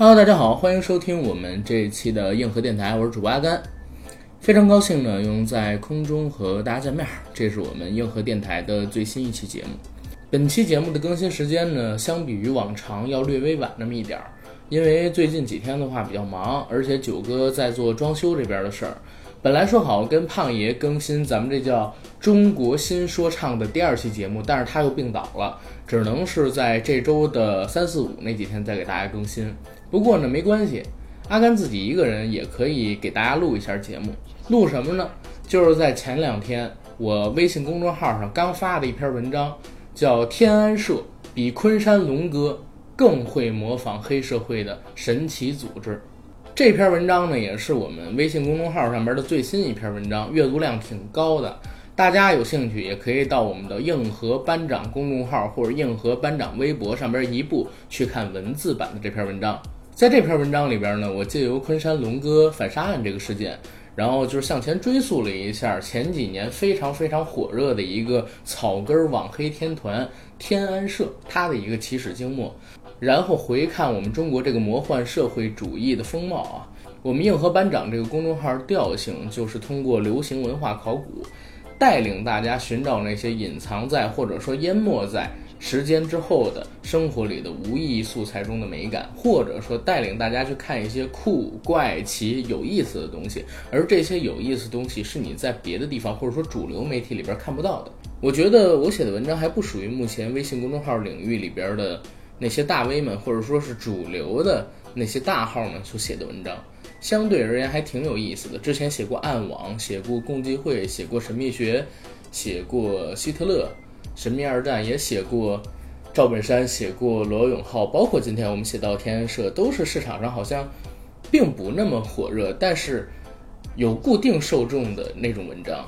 Hello， 大家好，欢迎收听我们这一期的硬核电台，我是主播阿甘，非常高兴呢，用在空中和大家见面。这是我们硬核电台的最新一期节目。本期节目的更新时间呢，相比于往常要略微晚那么一点，因为最近几天的话比较忙，而且九哥在做装修这边的事儿。本来说好跟胖爷更新咱们这叫中国新说唱的第二期节目，但是他又病倒了，只能是在这周的3、4、5那几天再给大家更新。不过呢没关系，阿甘自己一个人也可以给大家录一下节目。录什么呢？就是在前两天我微信公众号上刚发的一篇文章，叫天安社比昆山龙哥更会模仿黑社会的神奇组织。这篇文章呢也是我们微信公众号上边的最新一篇文章，阅读量挺高的，大家有兴趣也可以到我们的硬核班长公众号或者硬核班长微博上边一步去看文字版的这篇文章。在这篇文章里边呢，我借由昆山龙哥反杀案这个事件，然后就是向前追溯了一下前几年非常火热的一个草根网黑天团天安社它的一个起始经过，然后回看我们中国这个魔幻社会主义的风貌啊，我们硬核班长这个公众号调性就是通过流行文化考古，带领大家寻找那些隐藏在或者说淹没在时间之后的生活里的无意义素材中的美感，或者说带领大家去看一些酷、怪奇、有意思的东西，而这些有意思的东西是你在别的地方或者说主流媒体里边看不到的。我觉得我写的文章还不属于目前微信公众号领域里边的那些大 V 们，或者说是主流的那些大号们所写的文章，相对而言还挺有意思的。之前写过暗网，写过共济会，写过神秘学，写过希特勒神秘二战，也写过赵本山，写过罗永浩，包括今天我们写到天安社，都是市场上好像并不那么火热但是有固定受众的那种文章。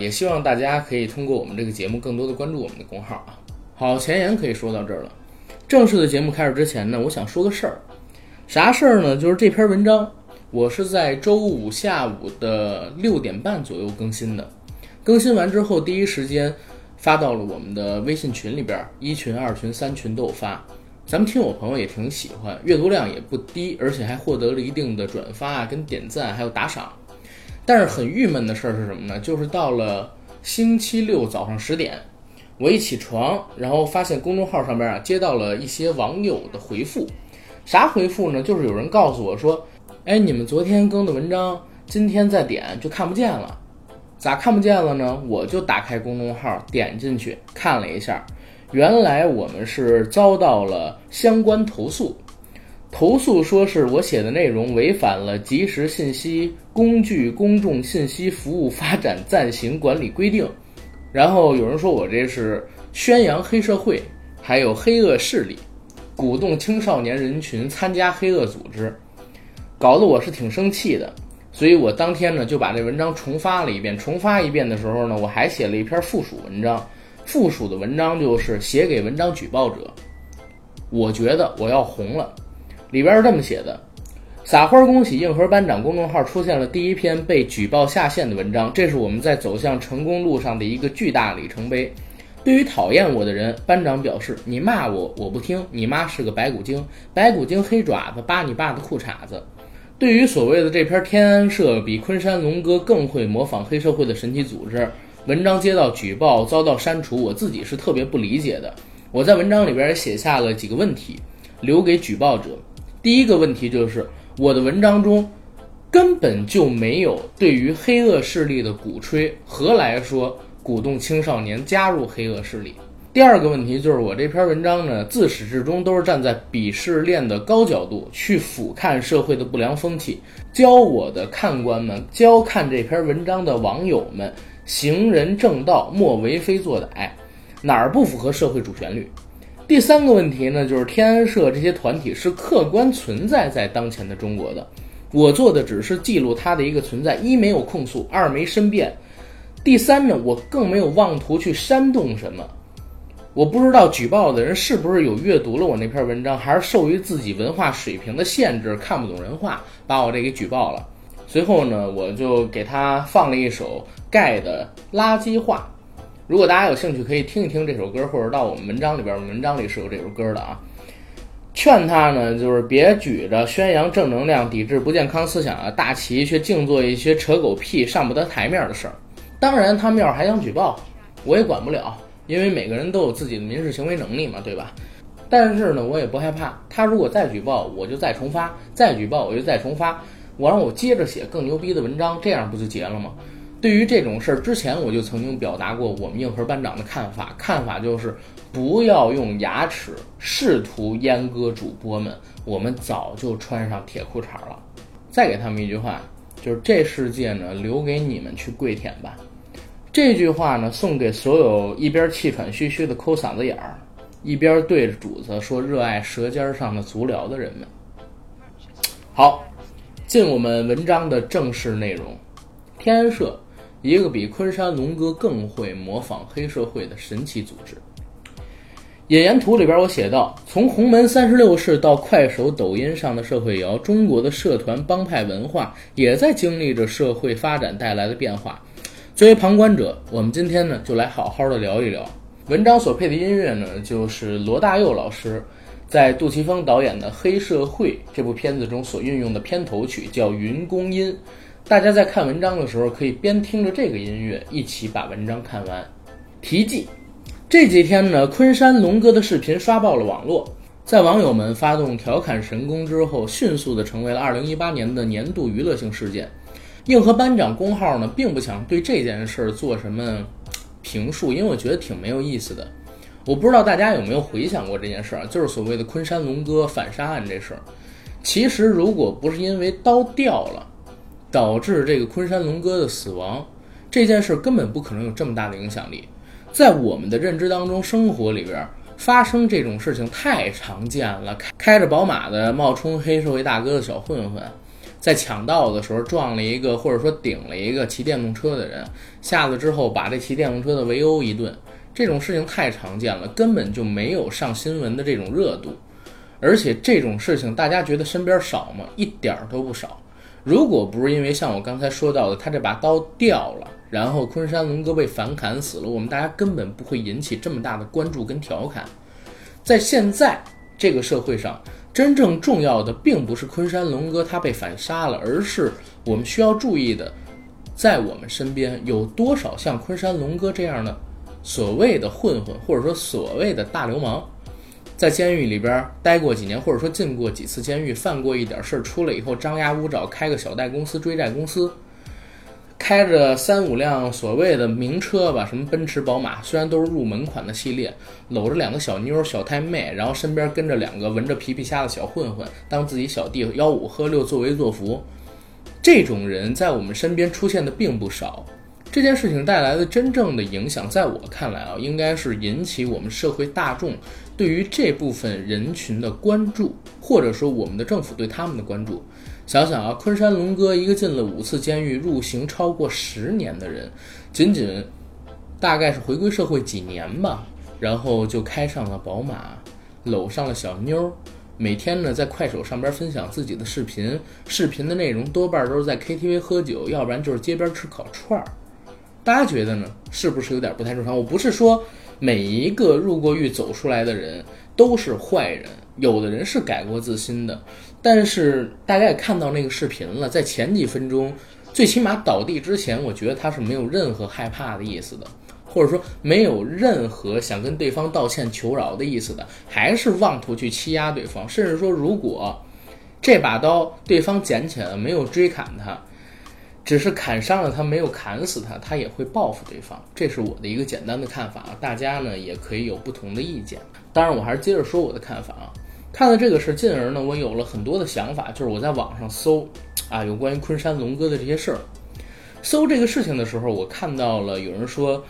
也希望大家可以通过我们这个节目更多的关注我们的公号啊。好，前言可以说到这儿了。正式的节目开始之前呢，我想说个事儿。啥事儿呢？就是这篇文章我是在周五下午的6点半左右更新的，更新完之后第一时间发到了我们的微信群里边，1群、2群、3群都有发，咱们听友朋友也挺喜欢，阅读量也不低，而且还获得了一定的转发跟点赞还有打赏。但是很郁闷的事儿是什么呢？就是到了星期六早上10点，我一起床，然后发现公众号上边接到了一些网友的回复。啥回复呢？就是有人告诉我说，哎，你们昨天更的文章今天再点就看不见了。咋看不见了呢？我就打开公众号点进去看了一下，原来我们是遭到了相关投诉，投诉说是我写的内容违反了《即时信息工具公众信息服务发展暂行管理规定》，然后有人说我这是宣扬黑社会，还有黑恶势力，鼓动青少年人群参加黑恶组织，搞得我是挺生气的。所以我当天呢就把这文章重发了一遍。重发一遍的时候呢，我还写了一篇附属文章，附属的文章就是写给文章举报者。我觉得我要红了，里边是这么写的：撒花恭喜硬核班长公众号出现了第一篇被举报下线的文章，这是我们在走向成功路上的一个巨大里程碑。对于讨厌我的人，班长表示，你骂我我不听，你妈是个白骨精，白骨精黑爪子扒你爸的裤衩子。对于所谓的这篇天安社比昆山龙哥更会模仿黑社会的神奇组织文章接到举报遭到删除，我自己是特别不理解的。我在文章里边写下了几个问题留给举报者。第一个问题就是我的文章中根本就没有对于黑恶势力的鼓吹，何来说鼓动青少年加入黑恶势力？第二个问题就是我这篇文章呢，自始至终都是站在鄙视链的高角度去俯瞰社会的不良风气，教我的看官们，教看这篇文章的网友们，行人正道，莫为非作歹，哪儿不符合社会主旋律？第三个问题呢，就是天安社这些团体是客观存在在当前的中国的，我做的只是记录它的一个存在，一没有控诉，二没申辩，第三呢，我更没有妄图去煽动什么。我不知道举报的人是不是有阅读了我那篇文章，还是受于自己文化水平的限制看不懂人话，把我这给举报了。随后呢，我就给他放了一首盖的垃圾话，如果大家有兴趣可以听一听这首歌，或者到我们文章里边，我们文章里是有这首歌的啊。劝他呢，就是别举着宣扬正能量、抵制不健康思想啊大旗去净做一些扯狗屁、上不得台面的事儿。当然，他们要是还想举报，我也管不了，因为每个人都有自己的民事行为能力嘛，对吧？但是呢，我也不害怕，他如果再举报，我就再重发；再举报，我就再重发。我让我接着写更牛逼的文章，这样不就结了吗？对于这种事儿，之前我就曾经表达过我们硬核班长的看法，看法就是不要用牙齿试图阉割主播们，我们早就穿上铁裤衩了。再给他们一句话，就是这世界呢，留给你们去跪舔吧。这句话呢，送给所有一边气喘吁吁的抠嗓子眼儿，一边对着主子说热爱舌尖上的足疗的人们。好，进我们文章的正式内容。天安社，一个比昆山龙哥更会模仿黑社会的神奇组织。引言图里边我写到，从红门36式到快手抖音上的社会摇，中国的社团帮派文化也在经历着社会发展带来的变化。作为旁观者，我们今天呢就来好好的聊一聊。文章所配的音乐呢，就是罗大佑老师在杜琪峰导演的《黑社会》这部片子中所运用的片头曲，叫《云公音》。大家在看文章的时候，可以边听着这个音乐，一起把文章看完。题记：这几天呢，昆山龙哥的视频刷爆了网络，在网友们发动调侃神功之后，迅速的成为了2018年的年度娱乐性事件。硬核班长公号呢，并不想对这件事儿做什么评述，因为我觉得挺没有意思的。我不知道大家有没有回想过这件事儿，就是所谓的昆山龙哥反杀案这事儿。其实如果不是因为刀掉了，导致这个昆山龙哥的死亡，这件事根本不可能有这么大的影响力。在我们的认知当中，生活里边发生这种事情太常见了，开着宝马的冒充黑社会大哥的小混混，在抢道的时候撞了一个或者说顶了一个骑电动车的人，下子之后把这骑电动车的围殴一顿，这种事情太常见了，根本就没有上新闻的这种热度。而且这种事情大家觉得身边少吗？一点都不少。如果不是因为像我刚才说到的，他这把刀掉了，然后昆山龙哥被反砍死了，我们大家根本不会引起这么大的关注跟调侃。在现在这个社会上，真正重要的并不是昆山龙哥他被反杀了，而是我们需要注意的，在我们身边有多少像昆山龙哥这样的所谓的混混，或者说所谓的大流氓。在监狱里边待过几年，或者说进过几次监狱，犯过一点事儿，出来以后张牙舞爪，开个小贷公司、追债公司，开着3-5辆所谓的名车吧，什么奔驰、宝马，虽然都是入门款的系列，搂着2个小妞、小太妹，然后身边跟着2个闻着皮皮虾的小混混，当自己小弟吆5喝6，作威作福。这种人在我们身边出现的并不少。这件事情带来的真正的影响，在我看来啊，应该是引起我们社会大众对于这部分人群的关注，或者说我们的政府对他们的关注。想想啊，昆山龙哥一个进了5次监狱、入刑超过10年的人，仅仅大概是回归社会几年吧，然后就开上了宝马，搂上了小妞，每天呢在快手上边分享自己的视频，视频的内容多半都是在 KTV 喝酒，要不然就是街边吃烤串儿。大家觉得呢？是不是有点不太正常？我不是说每一个入过狱走出来的人都是坏人，有的人是改过自新的，但是大家也看到那个视频了，在前几分钟，最起码倒地之前，我觉得他是没有任何害怕的意思的，或者说没有任何想跟对方道歉求饶的意思的，还是妄图去欺压对方，甚至说如果这把刀对方捡起来没有追砍他，只是砍伤了他，没有砍死他，他也会报复对方。这是我的一个简单的看法啊，大家呢也可以有不同的意见。当然我还是接着说我的看法啊。看了这个事，进而呢我有了很多的想法，就是我在网上搜啊有关于昆山龙哥的这些事儿。搜这个事情的时候，我看到了有人说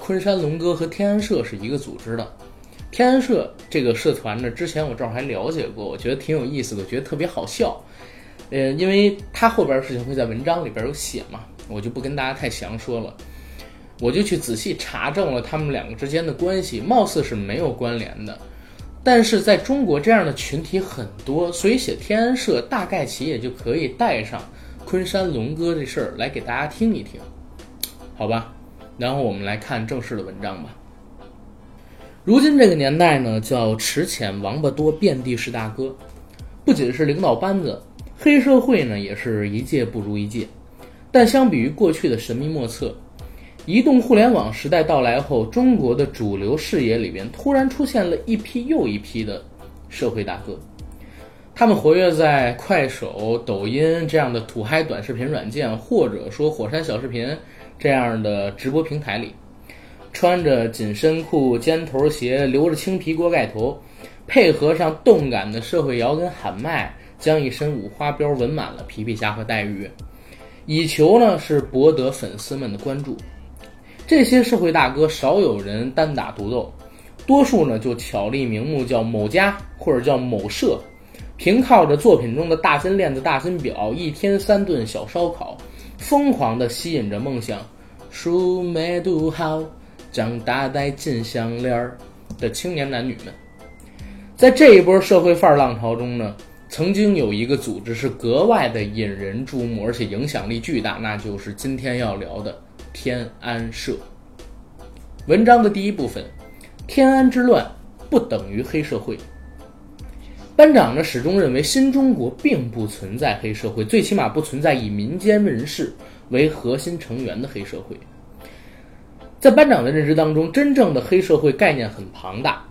昆山龙哥和天安社是一个组织的。天安社这个社团呢，之前我正好还了解过，我觉得挺有意思的，我觉得特别好笑。因为他后边的事情会在文章里边有写嘛，我就不跟大家太详说了。我就去仔细查证了他们2个之间的关系，貌似是没有关联的。但是在中国这样的群体很多，所以写天安社大概其也就可以带上昆山龙哥这事儿来给大家听一听，好吧？然后我们来看正式的文章吧。如今这个年代呢，叫池浅王八多，遍地是大哥，不仅是领导班子，黑社会呢也是一届不如一届。但相比于过去的神秘莫测，移动互联网时代到来后，中国的主流视野里边突然出现了一批又一批的社会大哥，他们活跃在快手、抖音这样的土嗨短视频软件，或者说火山小视频这样的直播平台里，穿着紧身裤、尖头鞋，留着青皮锅盖头，配合上动感的社会摇跟喊麦，将一身五花膘纹满了皮皮虾和带鱼，以求呢是博得粉丝们的关注。这些社会大哥少有人单打独斗，多数呢就巧立名目叫某家或者叫某社，凭靠着作品中的大金链子、大金表、一天三顿小烧烤，疯狂地吸引着梦想书没读好长大带进项链的青年男女们。在这一波社会范儿浪潮中呢，曾经有一个组织是格外的引人注目，而且影响力巨大，那就是今天要聊的天安社。文章的第一部分，天安之乱不等于黑社会。班长呢始终认为新中国并不存在黑社会，最起码不存在以民间人士为核心成员的黑社会。在班长的认知当中，真正的黑社会概念很庞大，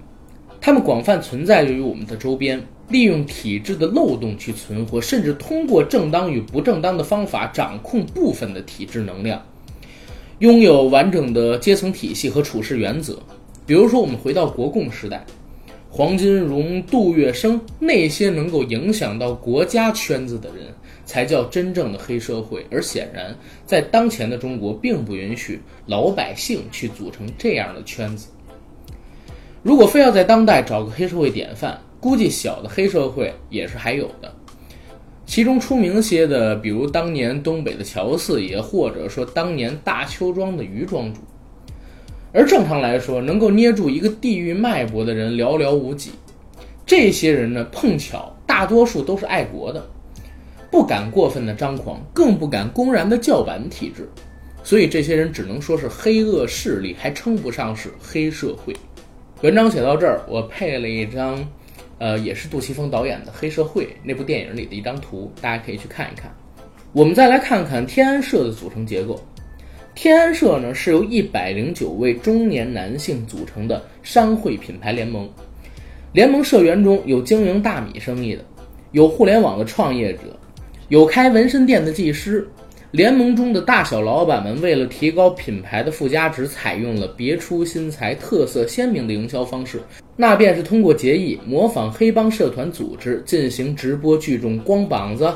他们广泛存在于我们的周边，利用体制的漏洞去存活，甚至通过正当与不正当的方法掌控部分的体制能量，拥有完整的阶层体系和处事原则。比如说我们回到国共时代，黄金荣、杜月笙那些能够影响到国家圈子的人才叫真正的黑社会，而显然在当前的中国并不允许老百姓去组成这样的圈子。如果非要在当代找个黑社会典范，估计小的黑社会也是还有的，其中出名些的，比如当年东北的乔四爷，或者说当年大邱庄的余庄主。而正常来说，能够捏住一个地域脉搏的人寥寥无几，这些人呢，碰巧大多数都是爱国的，不敢过分的张狂，更不敢公然的叫板体制，所以这些人只能说是黑恶势力，还称不上是黑社会。文章写到这儿，我配了一张也是杜琪峰导演的《黑社会》那部电影里的一张图，大家可以去看一看。我们再来看看天安社的组成结构。天安社呢是由109位中年男性组成的商会品牌联盟，联盟社员中有经营大米生意的，有互联网的创业者，有开纹身店的技师。联盟中的大小老板们为了提高品牌的附加值，采用了别出心裁、特色鲜明的营销方式，那便是通过结义模仿黑帮社团组织，进行直播聚众、光膀子、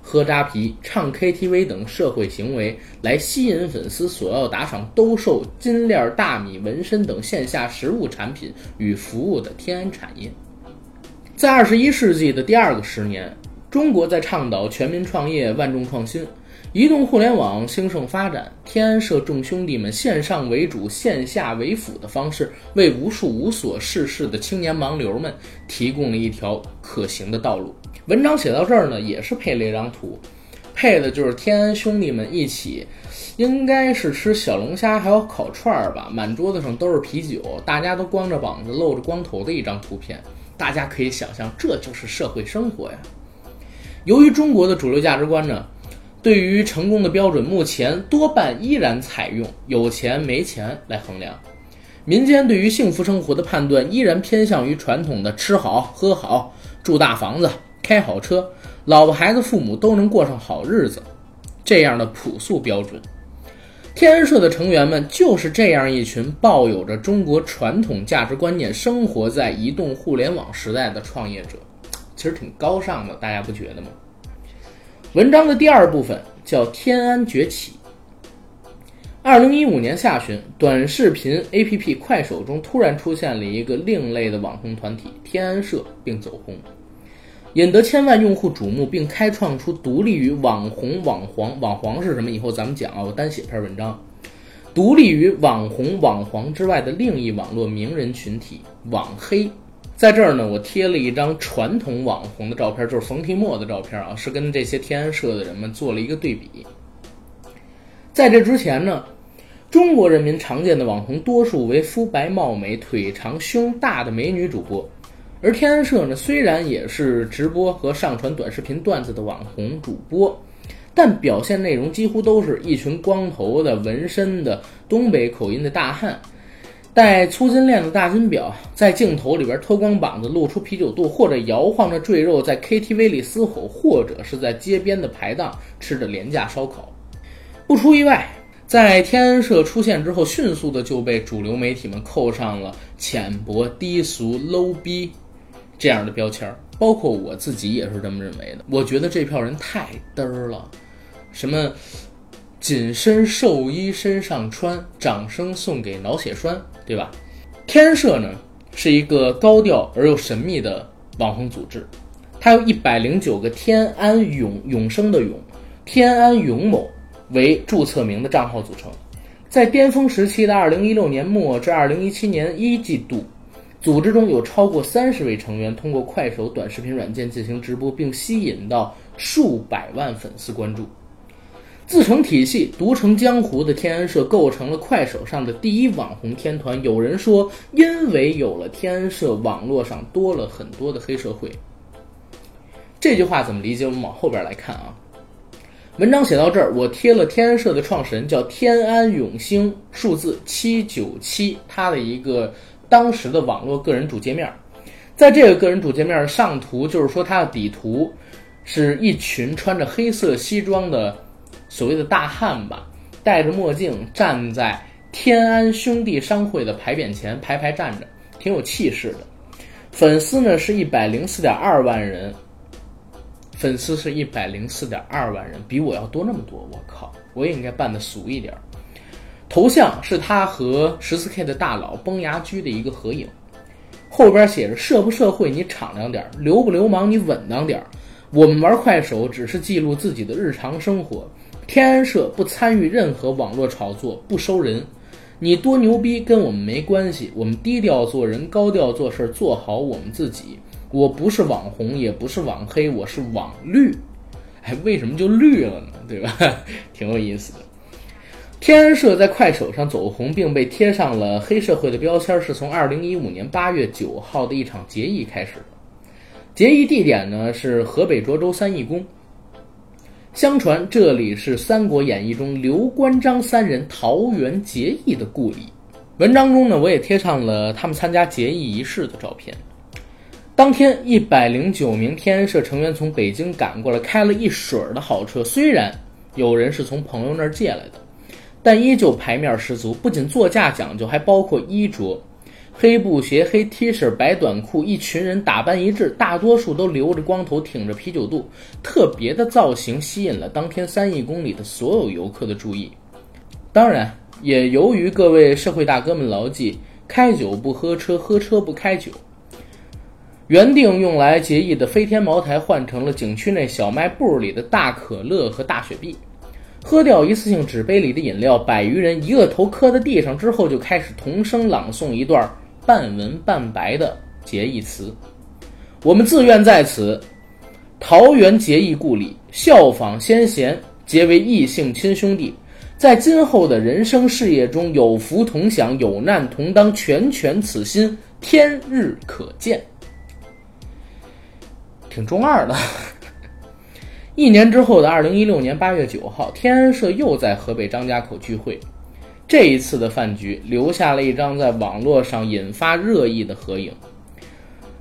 喝扎啤、唱 KTV 等社会行为，来吸引粉丝索要打赏兜售金链、大米、纹身等线下实物产品与服务的天安产业。在21世纪的第二个十年，中国在倡导全民创业、万众创新，移动互联网兴盛发展，天安社众兄弟们线上为主、线下为辅的方式，为无数无所事事的青年盲流们提供了一条可行的道路。文章写到这儿呢，也是配了一张图，配的就是天安兄弟们一起，应该是吃小龙虾还有烤串儿吧，满桌子上都是啤酒，大家都光着膀子、露着光头的一张图片。大家可以想象，这就是社会生活呀。由于中国的主流价值观呢，对于成功的标准目前多半依然采用有钱没钱来衡量，民间对于幸福生活的判断依然偏向于传统的吃好喝好、住大房子、开好车、老婆孩子父母都能过上好日子这样的朴素标准。天安社的成员们就是这样一群抱有着中国传统价值观念、生活在移动互联网时代的创业者，其实挺高尚的，大家不觉得吗？文章的第二部分叫天安崛起。2015年下旬，短视频 APP 快手中突然出现了一个另类的网红团体天安社，并走红，引得千万用户瞩目，并开创出独立于网红网黄。网黄是什么？以后咱们讲啊，我单写篇文章。独立于网红网黄之外的另一网络名人群体网黑。在这儿呢，我贴了一张传统网红的照片，就是冯提莫的照片啊，是跟这些天安社的人们做了一个对比。在这之前呢，中国人民常见的网红多数为肤白貌美、腿长胸大的美女主播，而天安社呢，虽然也是直播和上传短视频段子的网红主播，但表现内容几乎都是一群光头的、纹身的、东北口音的大汉，戴粗金链的大金表，在镜头里边脱光膀子露出啤酒肚，或者摇晃着赘肉在 KTV 里嘶吼，或者是在街边的排档吃着廉价烧烤。不出意外，在天安社出现之后，迅速的就被主流媒体们扣上了浅薄、低俗、low 逼这样的标签，包括我自己也是这么认为的。我觉得这票人太嘚儿了，什么紧身寿衣身上穿，掌声送给脑血栓，对吧？天安社呢是一个高调而又神秘的网红组织，它有109个天安永生的永，天安永某为注册名的账号组成。在巅峰时期的2016年末至2017年一季度，组织中有超过30位成员通过快手短视频软件进行直播，并吸引到数百万粉丝关注。自成体系、独成江湖的天安社构成了快手上的第一网红天团。有人说，因为有了天安社，网络上多了很多的黑社会。这句话怎么理解？我们往后边来看啊。文章写到这儿，我贴了天安社的创始人叫天安永兴数字797他的一个当时的网络个人主界面。在这个个人主界面上图，就是说他的底图是一群穿着黑色西装的所谓的大汉吧，戴着墨镜站在天安兄弟商会的牌匾前排排站着，挺有气势的。粉丝呢是 104.2 万人，粉丝是 104.2 万人，比我要多那么多，我靠，我也应该办得俗一点。头像是他和 14K 的大佬崩牙驹的一个合影，后边写着社不社会你敞亮点，流不流氓你稳当点，我们玩快手只是记录自己的日常生活，天安社不参与任何网络炒作，不收人，你多牛逼跟我们没关系，我们低调做人，高调做事，做好我们自己。我不是网红，也不是网黑，我是网绿。哎，为什么就绿了呢？对吧？挺有意思的。天安社在快手上走红，并被贴上了黑社会的标签，是从2015年8月9号的一场结义开始的。结义地点呢是河北涿州三义宫。相传这里是《三国演义》中刘关张三人桃园结义的故里。文章中呢，我也贴上了他们参加结义仪式的照片。当天109名天安社成员从北京赶过来，开了一水儿的好车，虽然有人是从朋友那儿借来的，但依旧牌面十足，不仅座驾讲究，还包括衣着，黑布鞋、黑 T 恤、白短裤，一群人打扮一致，大多数都留着光头，挺着啤酒肚，特别的造型吸引了当天三义宫里的所有游客的注意。当然也由于各位社会大哥们牢记，开酒不喝车，喝车不开酒，原定用来结义的飞天茅台换成了景区内小卖部里的大可乐和大雪碧，喝掉一次性纸杯里的饮料，百余人一个头磕在地上之后，就开始同声朗诵一段半文半白的结义词。我们自愿在此桃园结义故里，效仿先贤，结为异姓亲兄弟，在今后的人生事业中有福同享，有难同当，拳拳此心，天日可见。挺中二的。一年之后的2016年8月9号，天安社又在河北张家口聚会。这一次的饭局留下了一张在网络上引发热议的合影。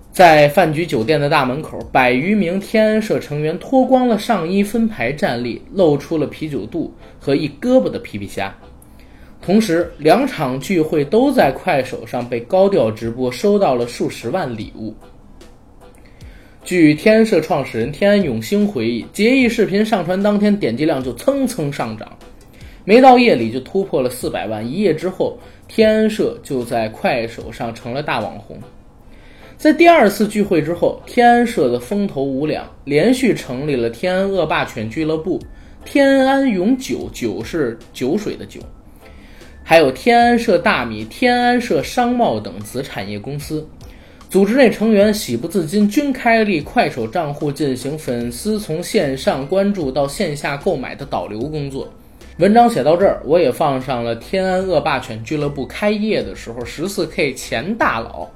在饭局酒店的大门口，百余名天安社成员脱光了上衣，分排站立，露出了啤酒肚和一胳膊的皮皮虾。同时，两场聚会都在快手上被高调直播，收到了数十万礼物。据天安社创始人天安永兴回忆，结义视频上传当天点击量就蹭蹭上涨，没到夜里就突破了400万。一夜之后，天安社就在快手上成了大网红。在第二次聚会之后，天安社的风头无两，连续成立了天安恶霸犬俱乐部、天安永酒，酒是酒水的酒，还有天安社大米、天安社商贸等子产业公司。组织内成员喜不自禁，均开立快手账户进行粉丝从线上关注到线下购买的导流工作，文章写到这儿，我也放上了天安恶霸犬俱乐部开业的时候 14K 前大佬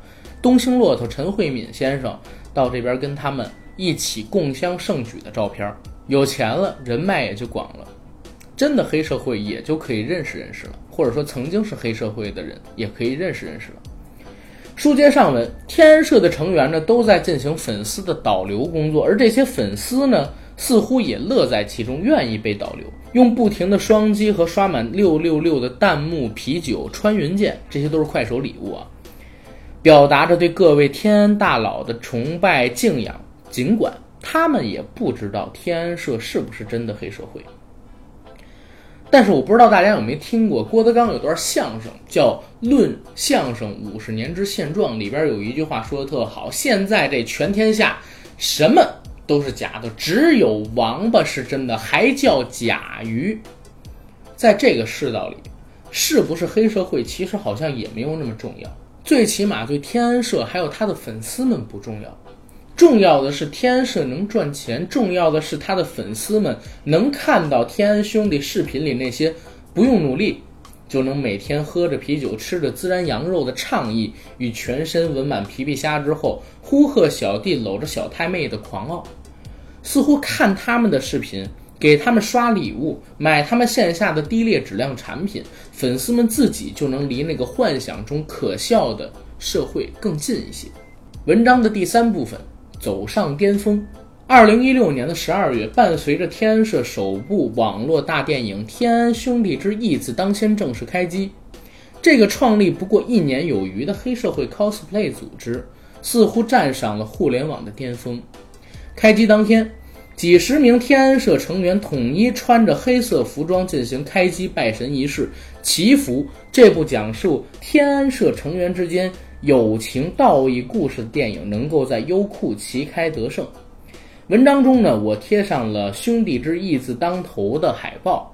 东兴骆驼陈慧敏先生到这边跟他们一起共襄盛举的照片。有钱了，人脉也就广了，真的黑社会也就可以认识认识了，或者说曾经是黑社会的人也可以认识认识了。书接上文，天安社的成员呢都在进行粉丝的导流工作，而这些粉丝呢似乎也乐在其中，愿意被导流，用不停的双击和刷满666的弹幕、啤酒、穿云箭，这些都是快手礼物啊，表达着对各位天安大佬的崇拜敬仰，尽管他们也不知道天安社是不是真的黑社会。但是我不知道大家有没有听过郭德纲有段相声叫《论相声50年之现状》，里边有一句话说的特好，现在这全天下什么都是假的，只有王八是真的，还叫假鱼。在这个世道里，是不是黑社会其实好像也没有那么重要，最起码对天安社还有他的粉丝们不重要，重要的是天安社能赚钱，重要的是他的粉丝们能看到天安兄弟视频里那些不用努力就能每天喝着啤酒吃着孜然羊肉的倡议与全身纹满皮皮虾之后呼喝小弟搂着小太妹的狂傲。似乎看他们的视频，给他们刷礼物，买他们线下的低劣质量产品，粉丝们自己就能离那个幻想中可笑的社会更近一些。文章的第3部分走上巅峰。2016年12月，伴随着天安社首部网络大电影《天安兄弟之义字当先》正式开机，这个创立不过1年有余的黑社会 cosplay 组织似乎站上了互联网的巅峰。开机当天，几十名天安社成员统一穿着黑色服装进行开机拜神仪式，祈福这部讲述天安社成员之间友情道义故事的电影能够在优酷旗开得胜。文章中呢，我贴上了兄弟之义字当头的海报，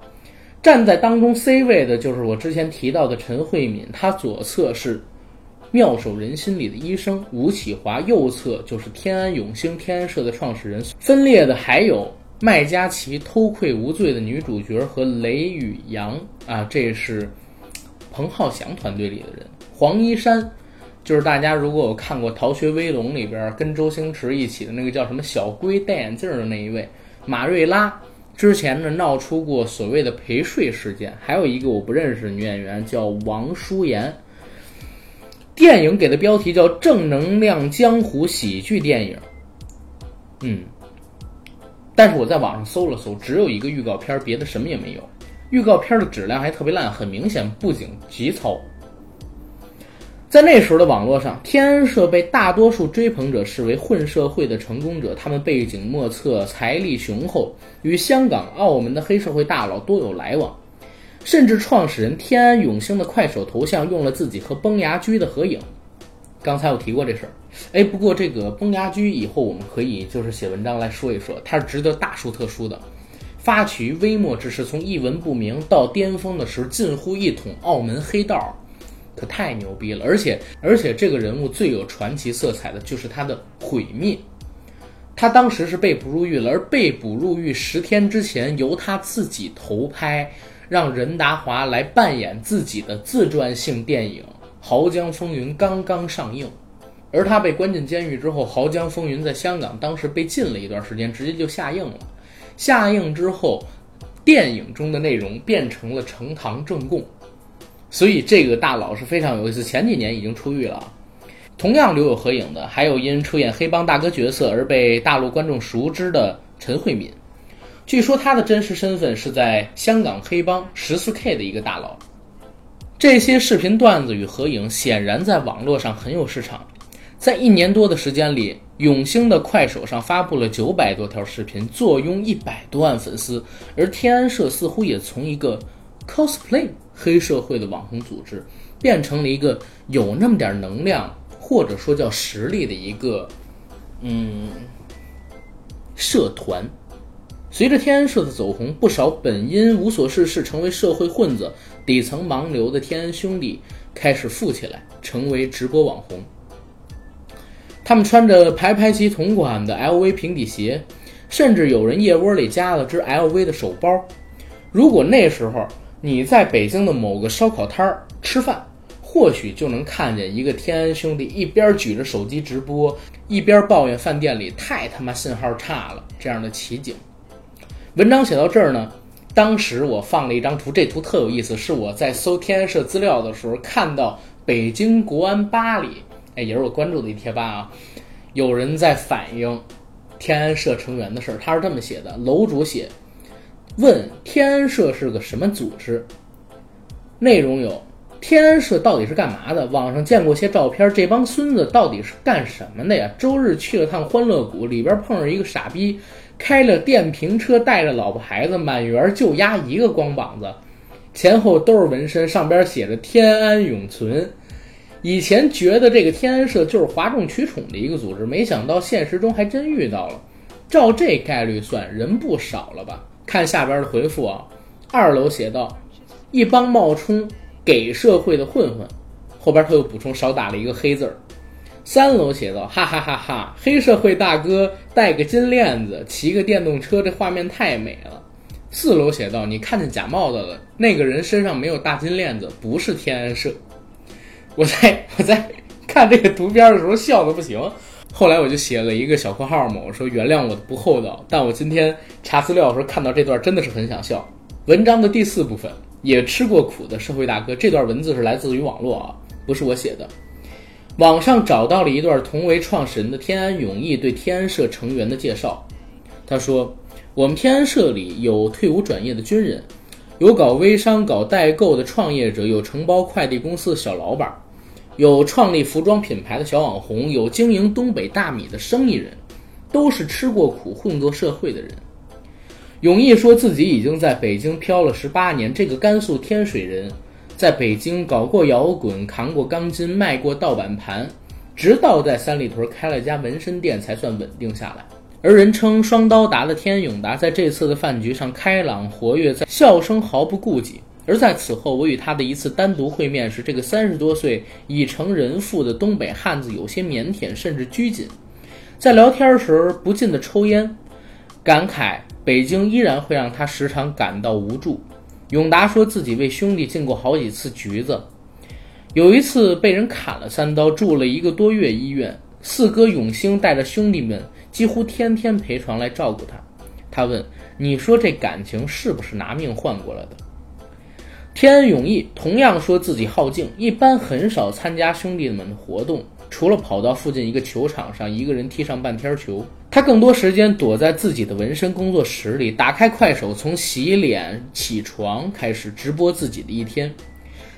站在当中 C 位的就是我之前提到的陈慧敏，他左侧是妙手仁心里的医生吴启华，右侧就是天安永兴天安社的创始人，分裂的还有麦嘉琪偷窥无罪的女主角和雷宇阳啊，这是彭浩翔团队里的人。黄一山就是大家如果有看过《逃学威龙》里边跟周星驰一起的那个叫什么小龟戴眼镜的那一位。马瑞拉之前呢闹出过所谓的陪睡事件，还有一个我不认识的女演员叫王淑妍。电影给的标题叫正能量江湖喜剧电影，但是我在网上搜了搜，只有一个预告片，别的什么也没有，预告片的质量还特别烂，很明显布景极糙。在那时候的网络上，天安社被大多数追捧者视为混社会的成功者，他们背景莫测，财力雄厚，与香港、澳门的黑社会大佬多有来往，甚至创始人天安永兴的快手头像用了自己和崩牙驹的合影。刚才我提过这事儿，不过这个崩牙驹以后我们可以就是写文章来说一说，它是值得大书特书的。发起于微末之时，从一文不名到巅峰的时候，近乎一统澳门黑道，可太牛逼了。而且这个人物最有传奇色彩的就是他的毁灭。他当时是被捕入狱了，而被捕入狱10天之前由他自己投拍，让任达华来扮演自己的自传性电影《濠江风云》刚刚上映。而他被关进监狱之后，《濠江风云》在香港当时被禁了一段时间，直接就下映了。下映之后，电影中的内容变成了呈堂证供，所以这个大佬是非常有意思，前几年已经出狱了。同样留有合影的还有因出演黑帮大哥角色而被大陆观众熟知的陈慧敏，据说他的真实身份是在香港黑帮 14K 的一个大佬。这些视频段子与合影显然在网络上很有市场，在1年多的时间里，永兴的快手上发布了900多条视频，坐拥100多万粉丝。而天安社似乎也从一个 cosplay 黑社会的网红组织变成了一个有那么点能量或者说叫实力的一个社团。随着天安社的走红，不少本因无所事事成为社会混子底层盲流的天安兄弟开始富起来，成为直播网红。他们穿着排排齐同款的 LV 平底鞋，甚至有人腋窝里加了只 LV 的手包，如果那时候你在北京的某个烧烤摊吃饭，或许就能看见一个天安兄弟一边举着手机直播，一边抱怨饭店里太他妈信号差了这样的奇景。文章写到这儿呢，当时我放了一张图，这图特有意思，是我在搜天安社资料的时候看到北京国安吧里，也是我关注的一贴吧啊，有人在反映天安社成员的事儿，他是这么写的，楼主写问天安社是个什么组织，内容有天安社到底是干嘛的，网上见过些照片，这帮孙子到底是干什么的呀？周日去了趟欢乐谷，里边碰着一个傻逼开了电瓶车，带着老婆孩子满园就压一个光膀子，前后都是纹身，上边写着天安永存。以前觉得这个天安社就是哗众取宠的一个组织，没想到现实中还真遇到了，照这概率算人不少了吧。看下边的回复啊，二楼写道一帮冒充给社会的混混，后边他又补充少打了一个黑字儿。三楼写道哈哈哈哈，黑社会大哥戴个金链子骑个电动车，这画面太美了。四楼写道你看见假帽子了，那个人身上没有大金链子，不是天安社。我在看这个图片的时候笑得不行，后来我就写了一个小括号嘛，我说原谅我的不厚道，但我今天查资料的时候看到这段真的是很想笑。文章的第四部分也吃过苦的社会大哥，这段文字是来自于网络啊，不是我写的。网上找到了一段同为创始人的天安永毅对天安社成员的介绍，他说我们天安社里有退伍转业的军人，有搞微商搞代购的创业者，有承包快递公司的小老板，有创立服装品牌的小网红，有经营东北大米的生意人，都是吃过苦混过社会的人。永毅说自己已经在北京漂了18年，这个甘肃天水人在北京搞过摇滚，扛过钢筋，卖过盗版盘，直到在三里屯开了家纹身店才算稳定下来。而人称双刀达的天永达在这次的饭局上开朗活跃，在笑声毫不顾忌。而在此后我与他的一次单独会面时，这个30多岁已成人父的东北汉子有些腼腆甚至拘谨，在聊天时不禁的抽烟，感慨北京依然会让他时常感到无助。永达说自己为兄弟进过好几次局子，有一次被人砍了3刀，住了1个多月医院，四哥永兴带着兄弟们几乎天天陪床来照顾他。他问你说这感情是不是拿命换过来的。天安永毅同样说自己好静，一般很少参加兄弟们的活动，除了跑到附近一个球场上一个人踢上半天球。他更多时间躲在自己的纹身工作室里，打开快手，从洗脸起床开始直播自己的一天。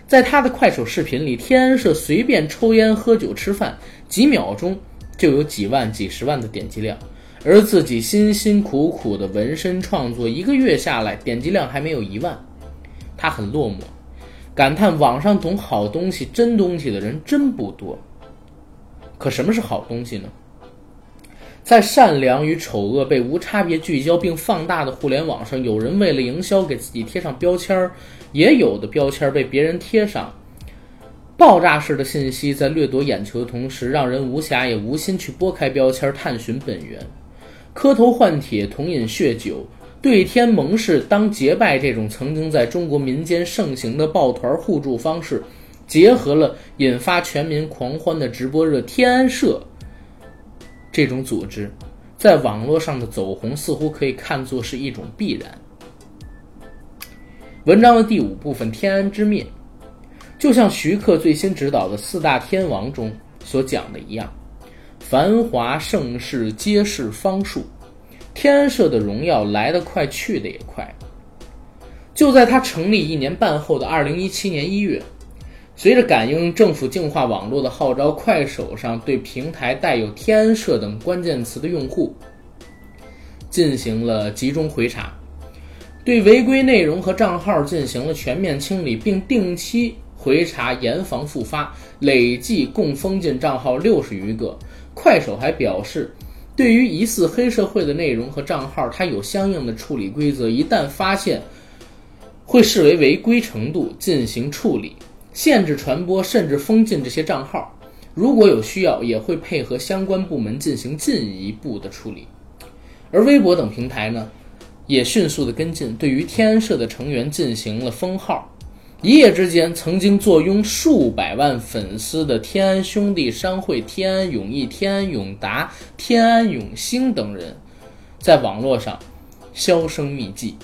在他的快手视频里，天安社随便抽烟喝酒吃饭，几秒钟就有几万几十万的点击量，而自己辛辛苦苦的纹身创作1个月下来，点击量还没有1万。他很落寞，感叹网上懂好东西真东西的人真不多。可什么是好东西呢？在善良与丑恶被无差别聚焦并放大的互联网上，有人为了营销给自己贴上标签，也有的标签被别人贴上。爆炸式的信息在掠夺眼球的同时，让人无暇也无心去拨开标签探寻本源。磕头换铁，同饮血酒，对天盟誓，当结拜这种曾经在中国民间盛行的抱团互助方式，结合了引发全民狂欢的直播热，天安社这种组织在网络上的走红似乎可以看作是一种必然。文章的第5部分，天安之灭，就像徐克最新执导的4大天王中所讲的一样，繁华盛世皆是方术，天安社的荣耀来得快去得也快。就在他成立1年半后的2017年1月，随着感应政府净化网络的号召，快手上对平台带有天安社等关键词的用户进行了集中回查，对违规内容和账号进行了全面清理，并定期回查严防复发，累计共封禁账号60余个。快手还表示，对于疑似黑社会的内容和账号，它有相应的处理规则，一旦发现会视为违规程度进行处理，限制传播甚至封禁这些账号，如果有需要也会配合相关部门进行进一步的处理。而微博等平台呢，也迅速的跟进，对于天安社的成员进行了封号。一夜之间，曾经坐拥数百万粉丝的天安兄弟商会、天安永义、天安永达、天安永兴等人，在网络上销声匿迹。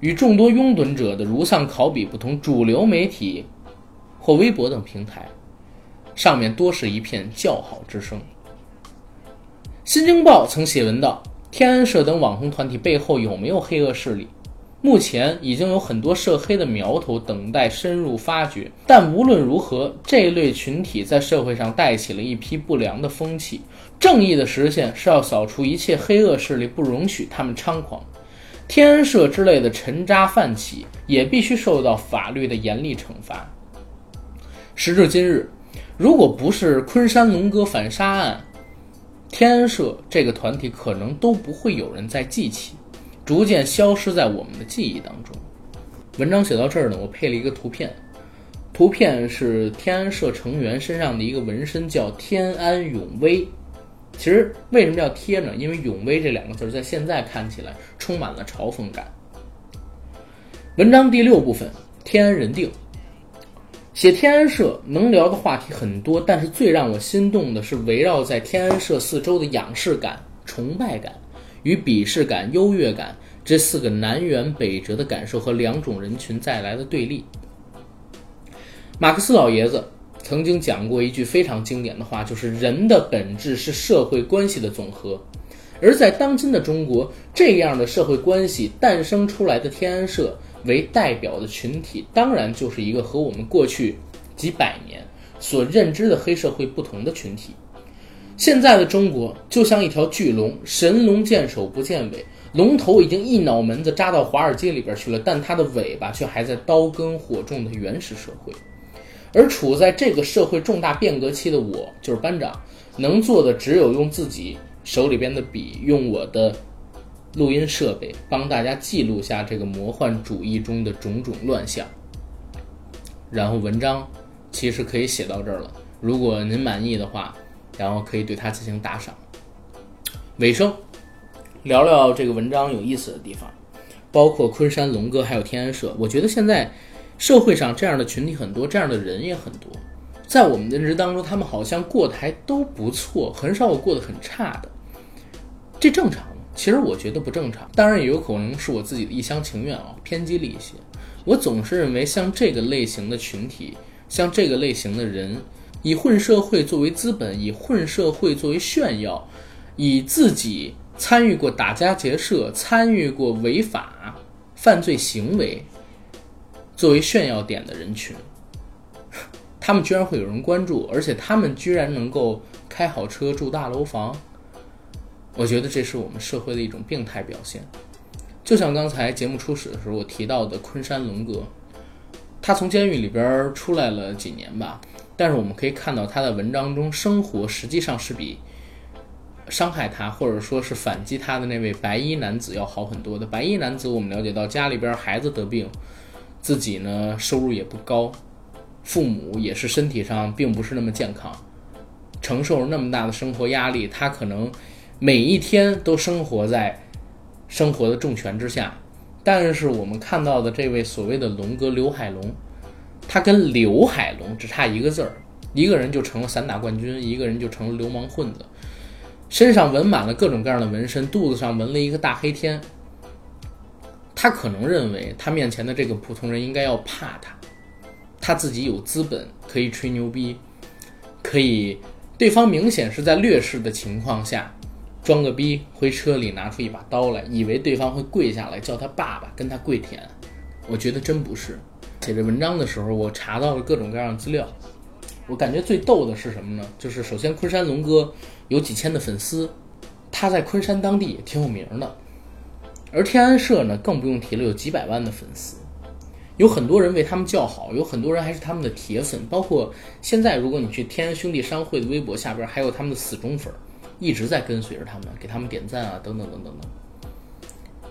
与众多拥趸者的如丧考妣不同，主流媒体或微博等平台上面多是一片叫好之声。新京报曾写文道，天安社等网红团体背后有没有黑恶势力？目前已经有很多涉黑的苗头等待深入发掘，但无论如何，这类群体在社会上带起了一批不良的风气。正义的实现是要扫除一切黑恶势力，不容许他们猖狂。天安社之类的沉渣泛起，也必须受到法律的严厉惩罚。时至今日，如果不是昆山龙哥反杀案，天安社这个团体可能都不会有人再记起，逐渐消失在我们的记忆当中。文章写到这儿呢，我配了一个图片，图片是天安社成员身上的一个纹身，叫天安永威。其实为什么要贴呢？因为永威这两个字在现在看起来充满了嘲讽感。文章第6部分，天安人定。写天安社能聊的话题很多，但是最让我心动的是围绕在天安社四周的仰视感、崇拜感与鄙视感、优越感这四个南辕北辙的感受和两种人群带来的对立。马克思老爷子曾经讲过一句非常经典的话，就是人的本质是社会关系的总和。而在当今的中国，这样的社会关系诞生出来的天安社为代表的群体，当然就是一个和我们过去几百年所认知的黑社会不同的群体。现在的中国就像一条巨龙，神龙见首不见尾，龙头已经一脑门子扎到华尔街里边去了，但它的尾巴却还在刀耕火种的原始社会。而处在这个社会重大变革期的我，就是班长，能做的只有用自己手里边的笔，用我的录音设备帮大家记录下这个魔幻主义中的种种乱象。然后文章其实可以写到这儿了，如果您满意的话，然后可以对它进行打赏。尾声聊聊这个文章有意思的地方，包括昆山龙哥还有天安社。我觉得现在社会上这样的群体很多，这样的人也很多，在我们的认知当中，他们好像过得还都不错，很少有过得很差的。这正常吗？其实我觉得不正常，当然也有可能是我自己的一厢情愿啊，偏激了一些。我总是认为像这个类型的群体，像这个类型的人，以混社会作为资本，以混社会作为炫耀，以自己参与过打家劫舍，参与过违法犯罪行为作为炫耀点的人群，他们居然会有人关注，而且他们居然能够开好车住大楼房。我觉得这是我们社会的一种病态表现。就像刚才节目初始的时候我提到的昆山龙哥，他从监狱里边出来了几年吧，但是我们可以看到他的文章中，生活实际上是比伤害他或者说是反击他的那位白衣男子要好很多的。白衣男子我们了解到，家里边孩子得病，自己呢收入也不高，父母也是身体上并不是那么健康，承受那么大的生活压力，他可能每一天都生活在生活的重拳之下。但是我们看到的这位所谓的龙哥刘海龙，他跟刘海龙只差一个字儿，一个人就成了散打冠军，一个人就成了流氓混子，身上纹满了各种各样的纹身，肚子上纹了一个大黑天。他可能认为他面前的这个普通人应该要怕他，他自己有资本可以吹牛逼，可以对方明显是在劣势的情况下装个逼，回车里拿出一把刀来，以为对方会跪下来叫他爸爸，跟他跪舔。我觉得真不是。写这文章的时候我查到了各种各样的资料，我感觉最逗的是什么呢？就是首先昆山龙哥有几千的粉丝，他在昆山当地也挺有名的，而天安社呢更不用提了，有几百万的粉丝，有很多人为他们叫好，有很多人还是他们的铁粉，包括现在如果你去天安兄弟商会的微博下边，还有他们的死忠粉一直在跟随着他们，给他们点赞啊等等等等等。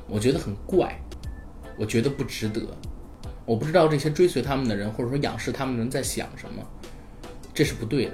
我觉得很怪，我觉得不值得，我不知道这些追随他们的人或者说仰视他们的人在想什么，这是不对的。